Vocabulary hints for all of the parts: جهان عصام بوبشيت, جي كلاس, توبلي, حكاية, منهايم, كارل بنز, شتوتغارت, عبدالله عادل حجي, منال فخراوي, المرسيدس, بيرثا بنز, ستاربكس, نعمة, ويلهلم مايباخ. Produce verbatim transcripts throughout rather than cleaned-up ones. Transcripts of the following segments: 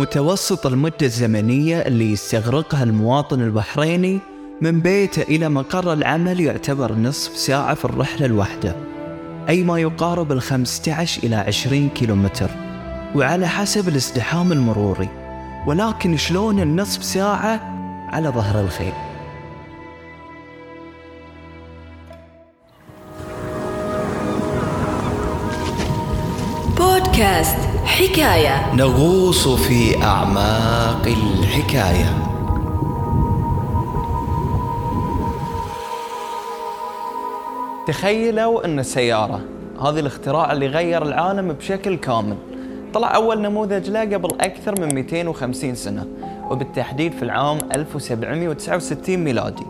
متوسط المدة الزمنية اللي يستغرقها المواطن البحريني من بيته إلى مقر العمل يعتبر نصف ساعة في الرحلة الواحدة، أي ما يقارب الخمسة عشر إلى عشرين كيلومتر، وعلى حسب الازدحام المروري. ولكن شلون النصف ساعة على ظهر الخيل؟ بودكاست حكاية، نغوص في أعماق الحكاية. تخيلوا أن السيارة، هذه الاختراع اللي غير العالم بشكل كامل، طلع أول نموذج له قبل أكثر من مئتين وخمسين سنة، وبالتحديد في العام ألف وسبعمئة وتسعة وستين ميلادي.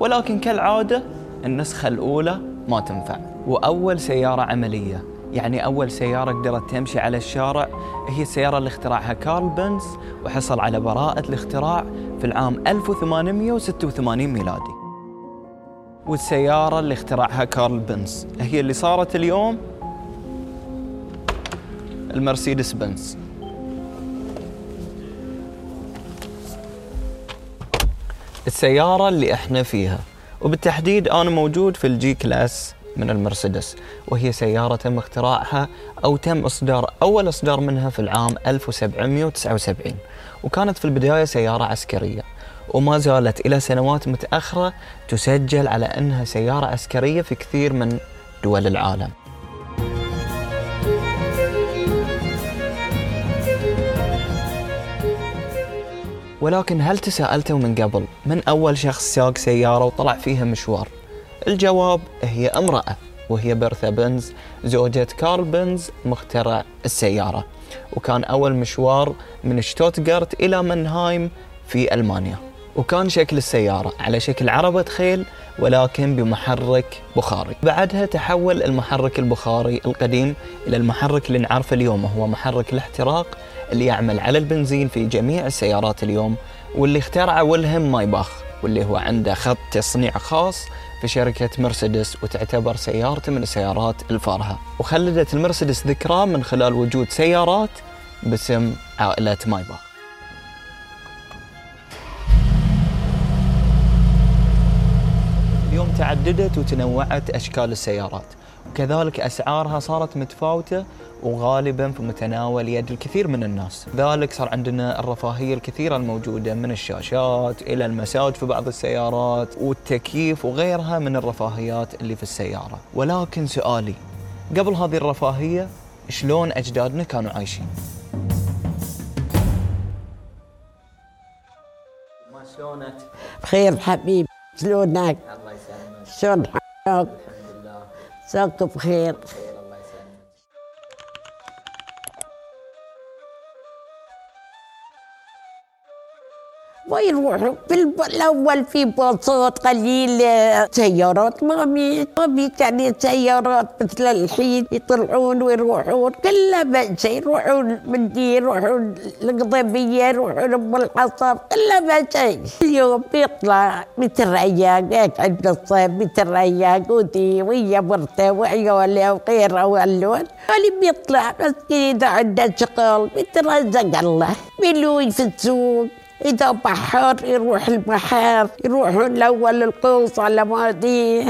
ولكن كالعادة النسخة الأولى ما تنفع، وأول سيارة عملية، يعني أول سيارة قدرت تمشي على الشارع، هي السيارة اللي اخترعها كارل بنز، وحصل على براءة الاختراع في العام ألف وثمانمئة وستة وثمانين ميلادي. والسيارة اللي اخترعها كارل بنز هي اللي صارت اليوم المرسيدس بنز. السيارة اللي احنا فيها، وبالتحديد أنا موجود في الجي كلاس من المرسيدس، وهي سيارة تم اختراعها أو تم إصدار أول إصدار منها في العام ألف وسبعمئة وتسعة وسبعين، وكانت في البداية سيارة عسكرية، وما زالت إلى سنوات متأخرة تسجل على أنها سيارة عسكرية في كثير من دول العالم. ولكن هل تساءلتوا من قبل من أول شخص ساق سيارة وطلع فيها مشوار؟ الجواب هي امرأة، وهي بيرثا بنز، زوجة كارل بنز مخترع السيارة، وكان أول مشوار من شتوتغارت إلى منهايم في ألمانيا. وكان شكل السيارة على شكل عربة خيل، ولكن بمحرك بخاري. بعدها تحول المحرك البخاري القديم إلى المحرك اللي نعرفه اليوم، هو محرك الاحتراق اللي يعمل على البنزين في جميع السيارات اليوم، واللي اخترعه ويلهلم مايباخ، واللي هو عنده خط تصنيع خاص في شركة مرسيدس، وتعتبر سيارته من السيارات الفارهة، وخلدت المرسيدس ذكرى من خلال وجود سيارات باسم عائلة مايباخ. اليوم تعددت وتنوعت أشكال السيارات، وكذلك أسعارها صارت متفاوتة وغالباً في متناول يد الكثير من الناس. ذلك صار عندنا الرفاهية الكثيرة الموجودة، من الشاشات إلى المساج في بعض السيارات والتكييف وغيرها من الرفاهيات اللي في السيارة. ولكن سؤالي، قبل هذه الرفاهية شلون أجدادنا كانوا عايشين؟ ما شلونك؟ بخير حبيبي، شلونك؟ الله يسلمك. شلون حالك؟ الحمد لله. ساك بخير. ويروحوا في الأول في باصات قليل، سيارات ما بي يعني سيارات مثل الحين، يطلعون ويروحون كلها بأس، يروحون مدير، يروحون القضيبية، يروحون أم الحصر، كلها بأس. اليوم بيطلع متريق، يقعد بالصيف متريق وذي ويا مرته وعياله وغيره وعلون، اللي بيطلع مسكين عنده شغل مترزق الله، ملوي في السوق. إذا بحر يروح البحر، يروحون الأول القوس على ما دي،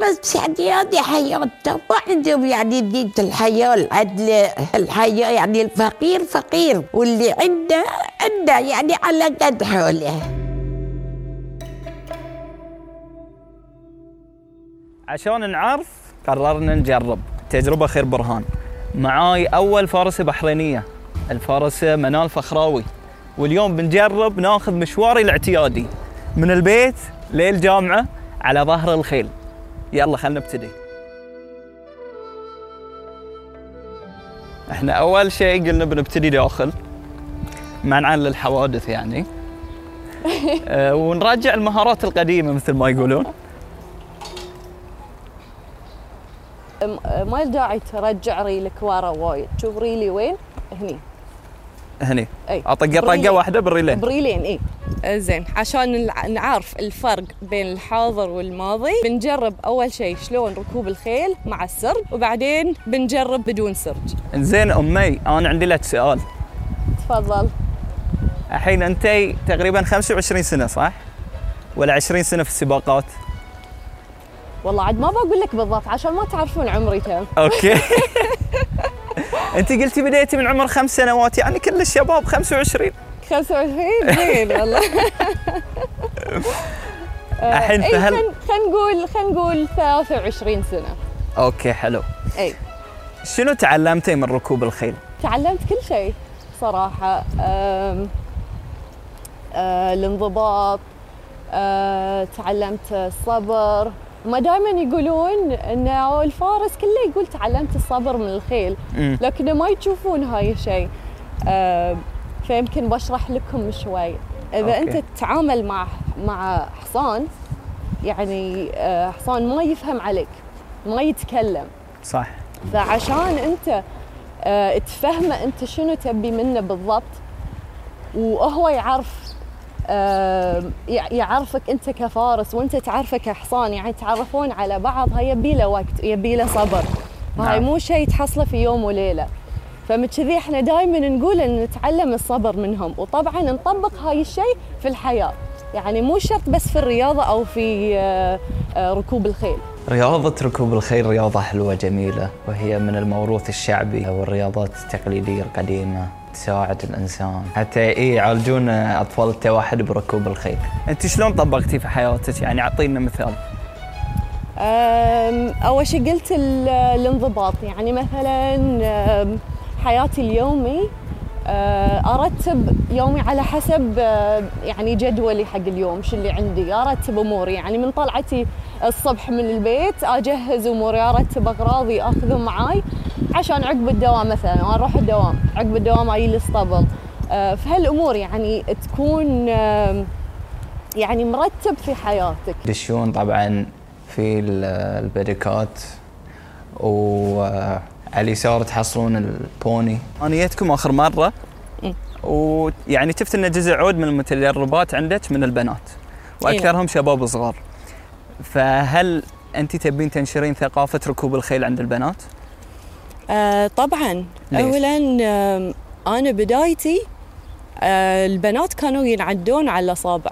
بس يعني هذه حياتهم. ما عندهم يعني ديت الحياة العدلة، الحياة يعني الفقير فقير، واللي عنده عنده يعني على قد حوله. عشان نعرف قررنا نجرب، تجربة خير برهان. معاي أول فارسة بحرينية، الفارسة منال فخراوي، واليوم بنجرب ناخذ مشواري الاعتيادي من البيت للجامعة على ظهر الخيل. يلا خلنا نبتدي. احنا اول شيء قلنا بنبتدي داخل منعا للحوادث يعني اه ونرجع المهارات القديمة مثل ما يقولون. ما داعي ترجع ريلك ورا وايد، شوف ريلي وين، هني هني اعطيك طقه واحده بالريلين بريلين اي زين. عشان نعرف الفرق بين الحاضر والماضي بنجرب اول شيء شلون ركوب الخيل مع السرج، وبعدين بنجرب بدون سرج. زين امي، انا عندي لك سؤال. تفضل. الحين انتي تقريبا خمسة وعشرين سنه صح؟ ولا عشرين سنه في السباقات؟ والله عاد ما بقول لك بالضبط عشان ما تعرفون عمري كم. اوكي. انت قلتي بديتي من عمر خمس سنوات يعني كل الشباب خمسة وعشرين. خمسة وعشرين زين والله. الحين فهل خلينا نقول خلينا نقول ثلاثة وعشرين سنه. اوكي حلو. اي شنو تعلمتي من ركوب الخيل؟ تعلمت كل شيء صراحه، أم... أه... الانضباط، أه... تعلمت الصبر. ما دائما يقولون انه الفارس كله يقول تعلمت الصبر من الخيل، لكن ما يشوفون هاي الشيء. أه... فيمكن بشرح لكم شوي. اذا أوكي. انت تتعامل مع مع حصان، يعني حصان ما يفهم عليك، ما يتكلم صح، فعشان انت تفهمه انت شنو تبي منه بالضبط، وهو يعرف يعرفك انت كفارس وانت تعرفه كحصان، يعني تعرفون على بعض. هاي يبي له وقت، يبي له صبر، هاي مو شيء تحصله في يوم وليله. فمن كذي احنا دائما نقول ان نتعلم الصبر منهم، وطبعا نطبق هاي الشيء في الحياه، يعني مو شرط بس في الرياضه او في ركوب الخيل. رياضه ركوب الخيل رياضه حلوه جميله، وهي من الموروث الشعبي والرياضات التقليديه القديمه، تساعد الانسان حتى ايه يعالجون اطفال التواحد بركوب الخيل. انت شلون طبقتي في حياتك؟ يعني اعطينا مثال. اول شيء قلت الانضباط، يعني مثلا حياتي اليومي ارتب يومي على حسب يعني جدولي حق اليوم، شو اللي عندي ارتب اموري. يعني من طلعتي الصبح من البيت اجهز اموري، ارتب اغراضي اخذهم معاي عشان عقب الدوام مثلا اروح الدوام، عقب الدوام اجي الاسطبل. فهالامور يعني تكون يعني مرتب في حياتك. دشون طبعا في البريكات، و على اليسار تحصلون البوني. انا جيتكم اخر مره ويعني شفت ان جزء عود من المتدربات عندك من البنات، واكثرهم شباب صغار. فهل انت تبين تنشرين ثقافه ركوب الخيل عند البنات؟ آه طبعا. اولا آه انا بدايتي آه البنات كانوا ينعدون على الاصابع،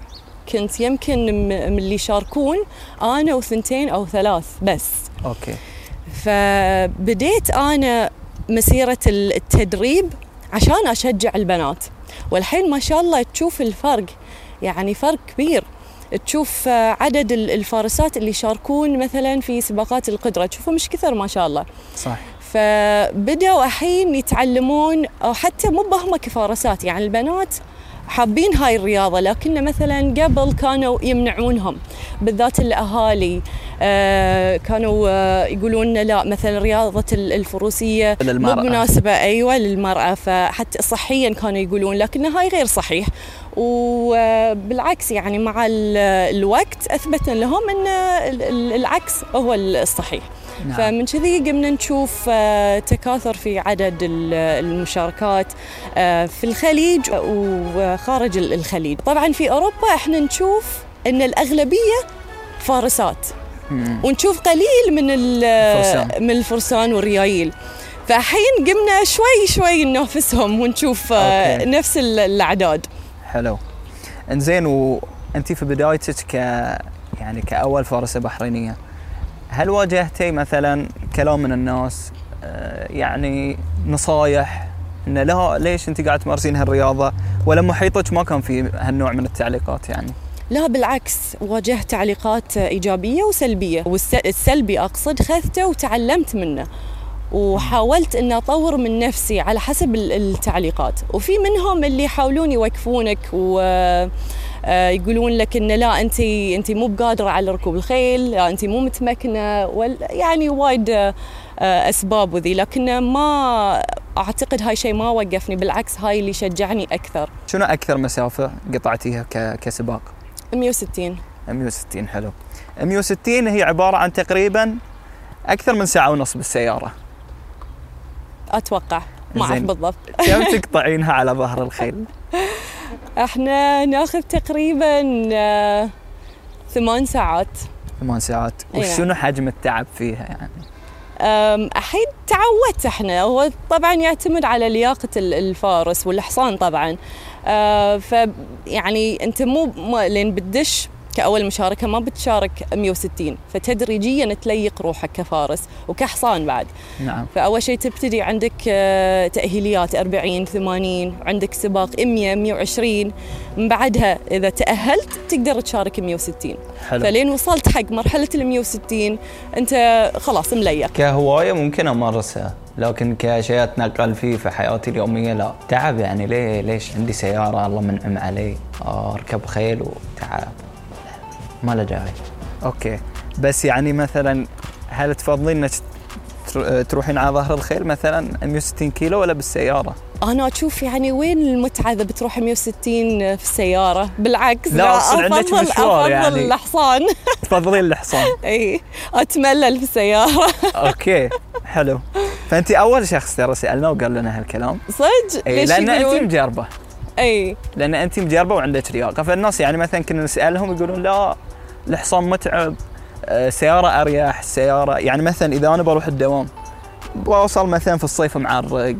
كنت يمكن من اللي يشاركون انا وثنتين او ثلاث بس. اوكي. فبديت أنا مسيرة التدريب عشان أشجع البنات، والحين ما شاء الله تشوف الفرق، يعني فرق كبير. تشوف عدد الفارسات اللي يشاركون مثلا في سباقات القدرة، تشوفوا مش كثر ما شاء الله صح. فبدأوا الحين يتعلمون، أو حتى مو بهم كفارسات، يعني البنات حابين هاي الرياضة، لكن مثلا قبل كانوا يمنعونهم، بالذات الأهالي كانوا يقولون لا مثلا رياضة الفروسية مو مناسبة أيوة للمرأة، فحتى صحيا كانوا يقولون، لكن هاي غير صحيح. وبالعكس يعني مع الوقت أثبت لهم أن العكس هو الصحيح. نعم. فمن كذي قمنا نشوف تكاثر في عدد المشاركات في الخليج وخارج الخليج. طبعا في أوروبا احنا نشوف أن الأغلبية فارسات، ونشوف قليل من من الفرسان والريايل. فالحين قمنا شوي شوي ننافسهم ونشوف أوكي. نفس الأعداد. حلو. انزين، وانت في بدايتك ك يعني كأول فارسة بحرينية، هل واجهتي مثلا كلام من الناس، يعني نصايح ان لا ليش انت قاعد تمارسين هالرياضة، ولا محيطك ما كان في هالنوع من التعليقات يعني؟ لا بالعكس، واجهت تعليقات إيجابية وسلبية، والسلبي أقصد خذته وتعلمت منه، وحاولت أن أطور من نفسي على حسب التعليقات. وفي منهم اللي يحاولون يوقفونك ويقولون لك أن لا أنت أنت مو بقادرة على ركوب الخيل، لا أنت مو متمكنة، يعني وايد أسباب وذي، لكن ما أعتقد هاي شيء ما وقفني، بالعكس هاي اللي شجعني أكثر. شنو أكثر مسافة قطعتيها كسباق؟ مية وستين. مية وستين. حلو. مية وستين هي عبارة عن تقريباً أكثر من ساعة ونص بالسيارة أتوقع، ما أعرف بالضبط. كم تقطعينها على ظهر الخيل؟ إحنا ناخذ تقريباً ثمان ساعات. ثمان ساعات. وشنو حجم التعب فيها يعني؟ أحيد تعودت احنا. هو طبعا يعتمد على لياقة الفارس والحصان طبعا. فيعني أنت مو لين بتدش كأول مشاركة ما بتشارك مئة وستين، فتدريجياً تليق روحك كفارس وكحصان بعد. نعم. فأول شيء تبتدي عندك تأهيليات أربعين ثمانين، عندك سباق مئة مئة وعشرين، من بعدها إذا تأهلت تقدر تشارك مئة وستين. حلو. فلين وصلت حق مرحلة ال مئة وستين أنت خلاص مليق. كهواية ممكن أمارسها، لكن كشيء أتنقل فيه في حياتي اليومية لا. تعب يعني، ليه ليش عندي سيارة الله منعم علي، أركب خيل وتعب ما له داعي. اوكي، بس يعني مثلا هل تفضلين انك تروحين على ظهر الخيل مثلا مئة وستين كيلو ولا بالسياره؟ انا اشوف يعني وين المتعه اذا بتروح مئة وستين في السياره، بالعكس لا افضل عندك مشوار يعني الحصان. تفضلين الحصان؟ اي اتملل في السياره. اوكي حلو، فانت اول شخص ترى سالنا وقال لنا هالكلام صدق. إيه، لان انت مجربه. اي لان انت مجربه وعندك لياقه، فالناس يعني مثلا كنا نسالهم يقولون لا الحصان متعب، سيارة أريح، سيارة يعني مثلا إذا أنا بروح الدوام بوصل مثلا في الصيف معرق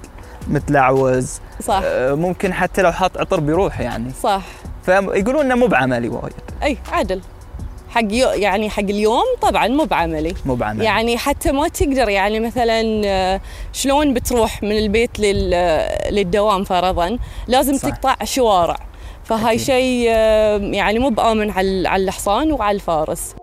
متلعوز. صح. ممكن حتى لو حاط عطر بيروح يعني. صح. فيقولون إنه مو بعملي وايد. أي عادل حق يعني حق اليوم طبعا مو بعملي. مو بعملي يعني حتى ما تقدر يعني مثلا شلون بتروح من البيت للدوام فرضا، لازم صح. تقطع شوارع، فهاي شيء يعني مو بآمن على الحصان وعلى الفارس.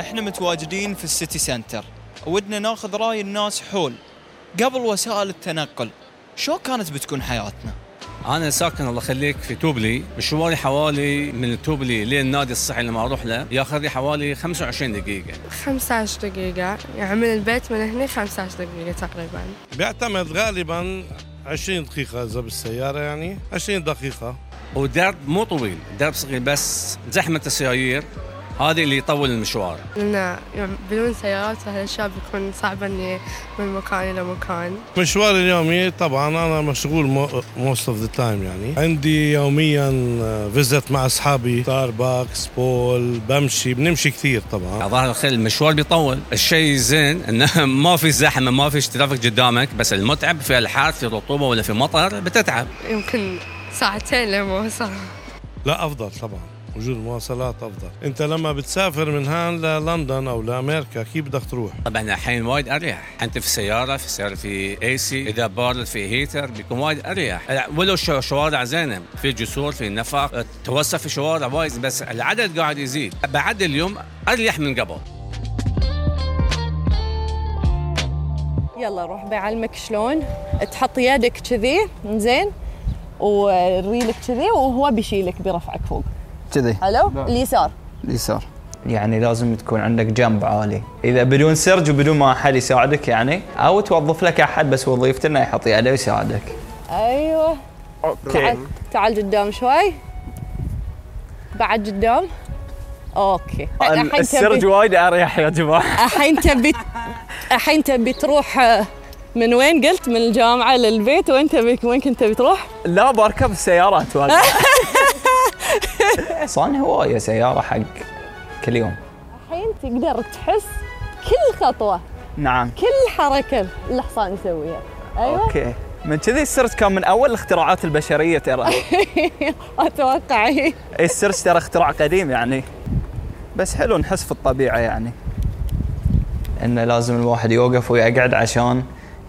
احنا متواجدين في السيتي سنتر، ودنا ناخذ راي الناس حول قبل وسائل التنقل شو كانت بتكون حياتنا. أنا ساكن الله يخليك في توبلي، مشواري حوالي من توبلي للنادي الصحي اللي ما أروح له ياخذ لي حوالي خمسة وعشرين دقيقة. خمسة عشر دقيقة يعني من البيت من هنا خمسة عشر دقيقة تقريبا. بيعتمد غالبا عشرين دقيقة إذا بالسيارة، يعني عشرين دقيقة. ودرب مو طويل، درب صغير، بس زحمة السيايير هذه اللي يطول المشوار. لأن بدون سيارات هالأشياء بيكون صعب إني من مكان إلى مكان. مشواري اليومي طبعاً أنا مشغول most of the time، يعني عندي يومياً فيزت مع أصحابي، ستاربكس، بول، بمشي بنمشي كثير طبعاً. ظاهر الخيل المشوار بيطول. الشيء زين إنه ما في زحمة، ما في ترافيك قدامك، بس المتعب في الحر في رطوبة ولا في مطر بتتعب. يمكن ساعتين لما وصل. لا أفضل طبعاً. وجود مواصلات أفضل. أنت لما بتسافر من هان للندن أو لأمريكا كيف بدك تروح؟ طبعاً الحين وايد أريح. أنت في سيارة في سيارة في أي سي، إذا بارد في هيتر بيكون وايد أريح. ولو شوارع زينة، في جسور، في نفق، توسع في شوارع وايد، بس العدد قاعد يزيد. بعد اليوم أريح من قبل. يلا روح بعلمك شلون تحط يدك كذي زين وريلك كذي وهو بيشيلك برفعك فوق. كذي. الو اليسار. اليسار يعني لازم تكون عندك جنب عالي، اذا بدون سرج وبدون ما احد يساعدك يعني، او توظف لك احد، بس وظيفته انه يحط يده ويساعدك. ايوه اوكي، تعال قدام شوي، بعد قدام. اوكي السرج وايد اريح يا جماعه. الحين تبي الحين تبي تروح من وين؟ قلت من الجامعه للبيت، وين تبي وين كنت بتروح؟ لا بركب السيارات والله. صان هواية سيارة حق كل يوم. الحين تقدر تحس كل خطوة. نعم. كل حركة الحصان يسويها. أيوة. أوكي. من كذي السرج كان من أول الاختراعات البشرية ترى. أتوقع. إيه السرج ترى اختراع قديم يعني. بس حلو نحس في الطبيعة يعني. إنه لازم الواحد يوقف ويقعد عشان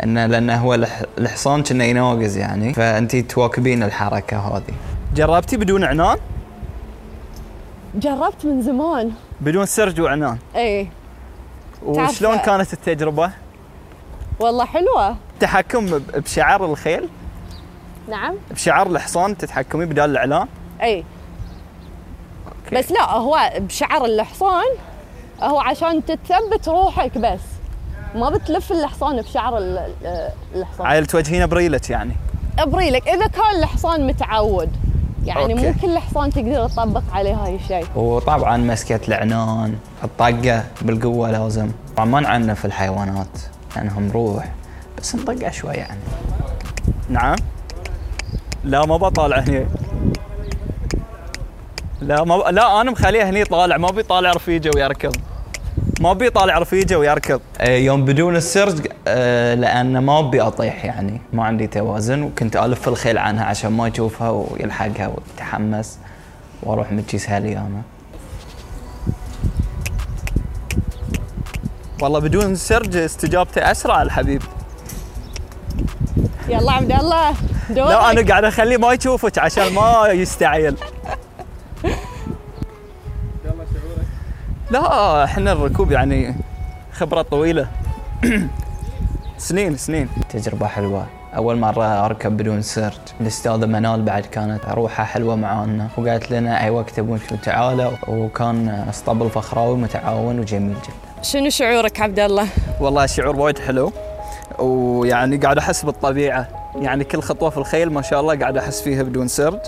إنه لأنه هو الحصان كأنه يناقز يعني، فأنتي تواكبين الحركة هذه. جربتي بدون عنان؟ جربت من زمان بدون سرج وعنان. اي وشلون كانت التجربة؟ والله حلوة. تحكم بشعر الخيل؟ نعم. بشعر الحصان تتحكمي بدال العلان؟ اي أوكي. بس لا هو بشعر الحصان هو عشان تثبت روحك، بس ما بتلف الحصان بشعر الحصان. عيل توجهينه بريلك يعني؟ بريلك اذا كان الحصان متعود يعني. أوكي. مو كل حصان تقدر تطبق عليه هاي الشيء. وطبعاً مسكة العنان الطاقة بالقوة لازم طبعاً، ما نعنف الحيوانات لأنهم يعني روح، بس نطقع شوي يعني. نعم. لا ما بطالع هنا. لا ما ب... لا انا مخليه هني طالع، ما ابي طالع رفيجه ويركض، ما ابي طالع رفيجه ويركض يوم بدون السرج، لان ما ابي اطيح يعني، ما عندي توازن، وكنت الف الخيل عنها عشان ما يشوفها ويلحقها وتتحمس واروح متشي سهلي انا. والله بدون سرج استجابته اسرع الحبيب. يلا عبد الله دورك. لا انا قاعد اخليه ما يشوفك عشان ما يستعيل. يلا شعورك؟ لا احنا الركوب يعني خبره طويله. سنين سنين تجربه حلوه. اول مره اركب بدون سرج، الاستاذه منال بعد كانت روحها حلوه معانا وقالت لنا اي وقت تبون تعالوا، وكان اسطبل فخراوي متعاون وجميل جدا. شنو شعورك عبد الله؟ والله شعور وايد حلو، ويعني قاعد احس بالطبيعه، يعني كل خطوه في الخيل ما شاء الله قاعد احس فيها بدون سرج،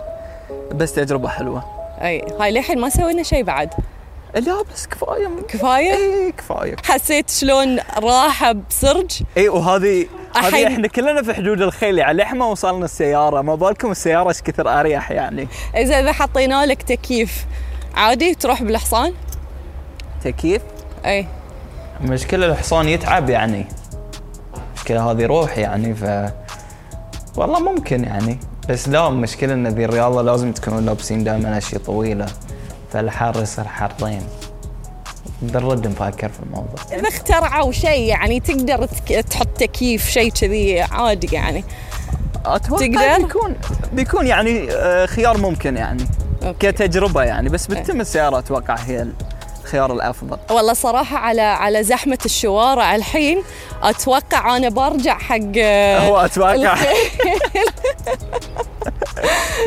بس تجربه حلوه. اي هاي للحين ما سوينا شيء بعد. لا بس كفايه كفايه اي كفايه. حسيت شلون راحه بسرج؟ اي وهذه أحي... هذه احنا كلنا في حدود الخيل يعني، لحين ما وصلنا السياره، ما بالكم السياره ايش كثر اريح يعني. اذا اذا حطينا لك تكييف عادي تروح بالحصان؟ تكييف؟ اي المشكله الحصان يتعب يعني، المشكلة هذه روح يعني، ف والله ممكن يعني، بس لا المشكلة ان ذي الرياضة لازم تكونوا لابسين دائما اشياء طويلة، فالحر يصير حرين. نرد نفكر في الموضوع. اذا اخترعوا شيء يعني تقدر تحط تكييف شيء كذي عادي يعني، اتوقع تقدر؟ بيكون بيكون يعني خيار ممكن يعني. أوكي. كتجربة يعني، بس بتتم السيارة اتوقع هي الخيار الأفضل. والله صراحة على على زحمة الشوارع الحين أتوقع أنا برجع حق هو أتوقع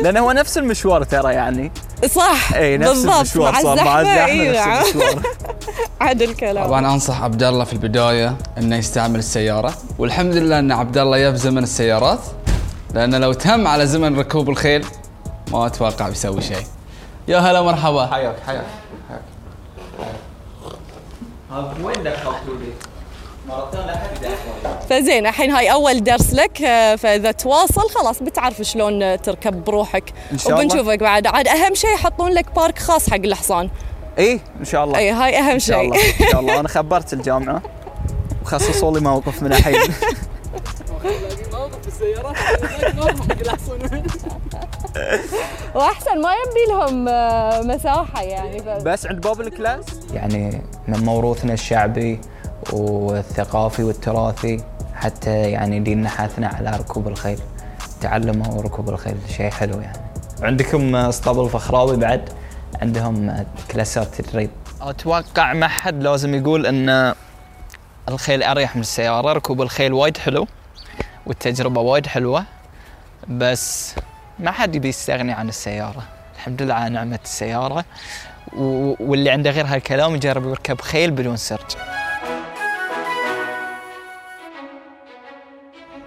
لأنه هو نفس المشوار ترى يعني. صح أي نفس المشوار صار مع الزحمة أيوة. نفس المشوار عدل كلام. طبعا أنصح عبد الله في البداية إنه يستعمل السيارة، والحمد لله إن عبد الله يف زمن السيارات، لأنه لو تم على زمن ركوب الخيل ما أتوقع بيسوي شيء. يا هلا مرحبا، حياك حياك. ها وين دخلتوا لي؟ مرتين لحد دحين. فزين الحين هاي أول درس لك، فإذا تواصل خلاص بتعرف شلون تركب بروحك. إن شاء الله. وبنشوفك بعد عاد. أهم شيء يحطون لك بارك خاص حق الحصان. إيه إن شاء الله. إيه هاي أهم شيء. إن شاء الله إن شاء الله. أنا خبرت الجامعة وخصصوا لي موقف من الحين. موقف السيارات موقف حق الحصان. واحسن ما يبي لهم مساحه يعني، بس, بس عند باب الكلاس يعني، من موروثنا الشعبي والثقافي والتراثي، حتى يعني ديننا حثنا على ركوب الخيل، تعلموا ركوب الخيل شيء حلو يعني. عندكم اسطبل فخراوي بعد عندهم كلاسات تدريب. اتوقع ما حد لازم يقول ان الخيل اريح من السياره، ركوب الخيل وايد حلو والتجربه وايد حلوه، بس ما حد يبي يستغني عن السيارة. الحمد لله على نعمة السيارة، واللي عنده غير هالكلام يجرب يركب خيل بدون سرج.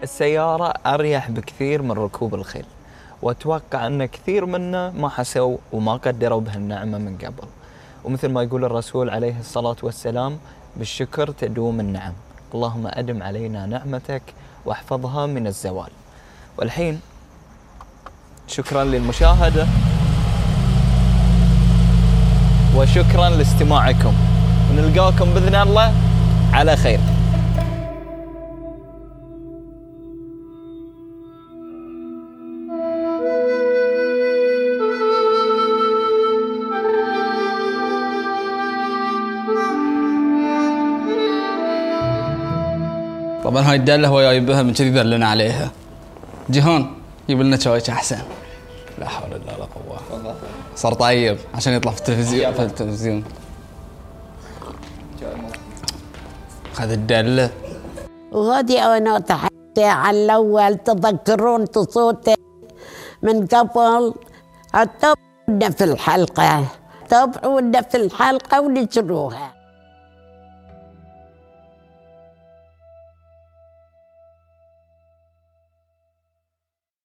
السيارة أريح بكثير من ركوب الخيل، وأتوقع أن كثير منا ما حسوا وما قدروا بهالنعمة من قبل، ومثل ما يقول الرسول عليه الصلاة والسلام بالشكر تدوم النعم، اللهم أدم علينا نعمتك واحفظها من الزوال. والحين شكراً للمشاهدة وشكراً لاستماعكم، ونلقاكم بإذن الله على خير. طبعاً هاي الدالة هو جايبها من كذي دلنا عليها. جيهان يجيب لنا شاي أحسن. لا حول ولا قوة. والله صار طيب عشان يطلع في التلفزيون. في التلفزيون. خذ الدلة. وغادي أنا تحت على الأول، تذكرون صوتي من قبل. تابعونا في الحلقة، تابعونا في الحلقة ونشروها.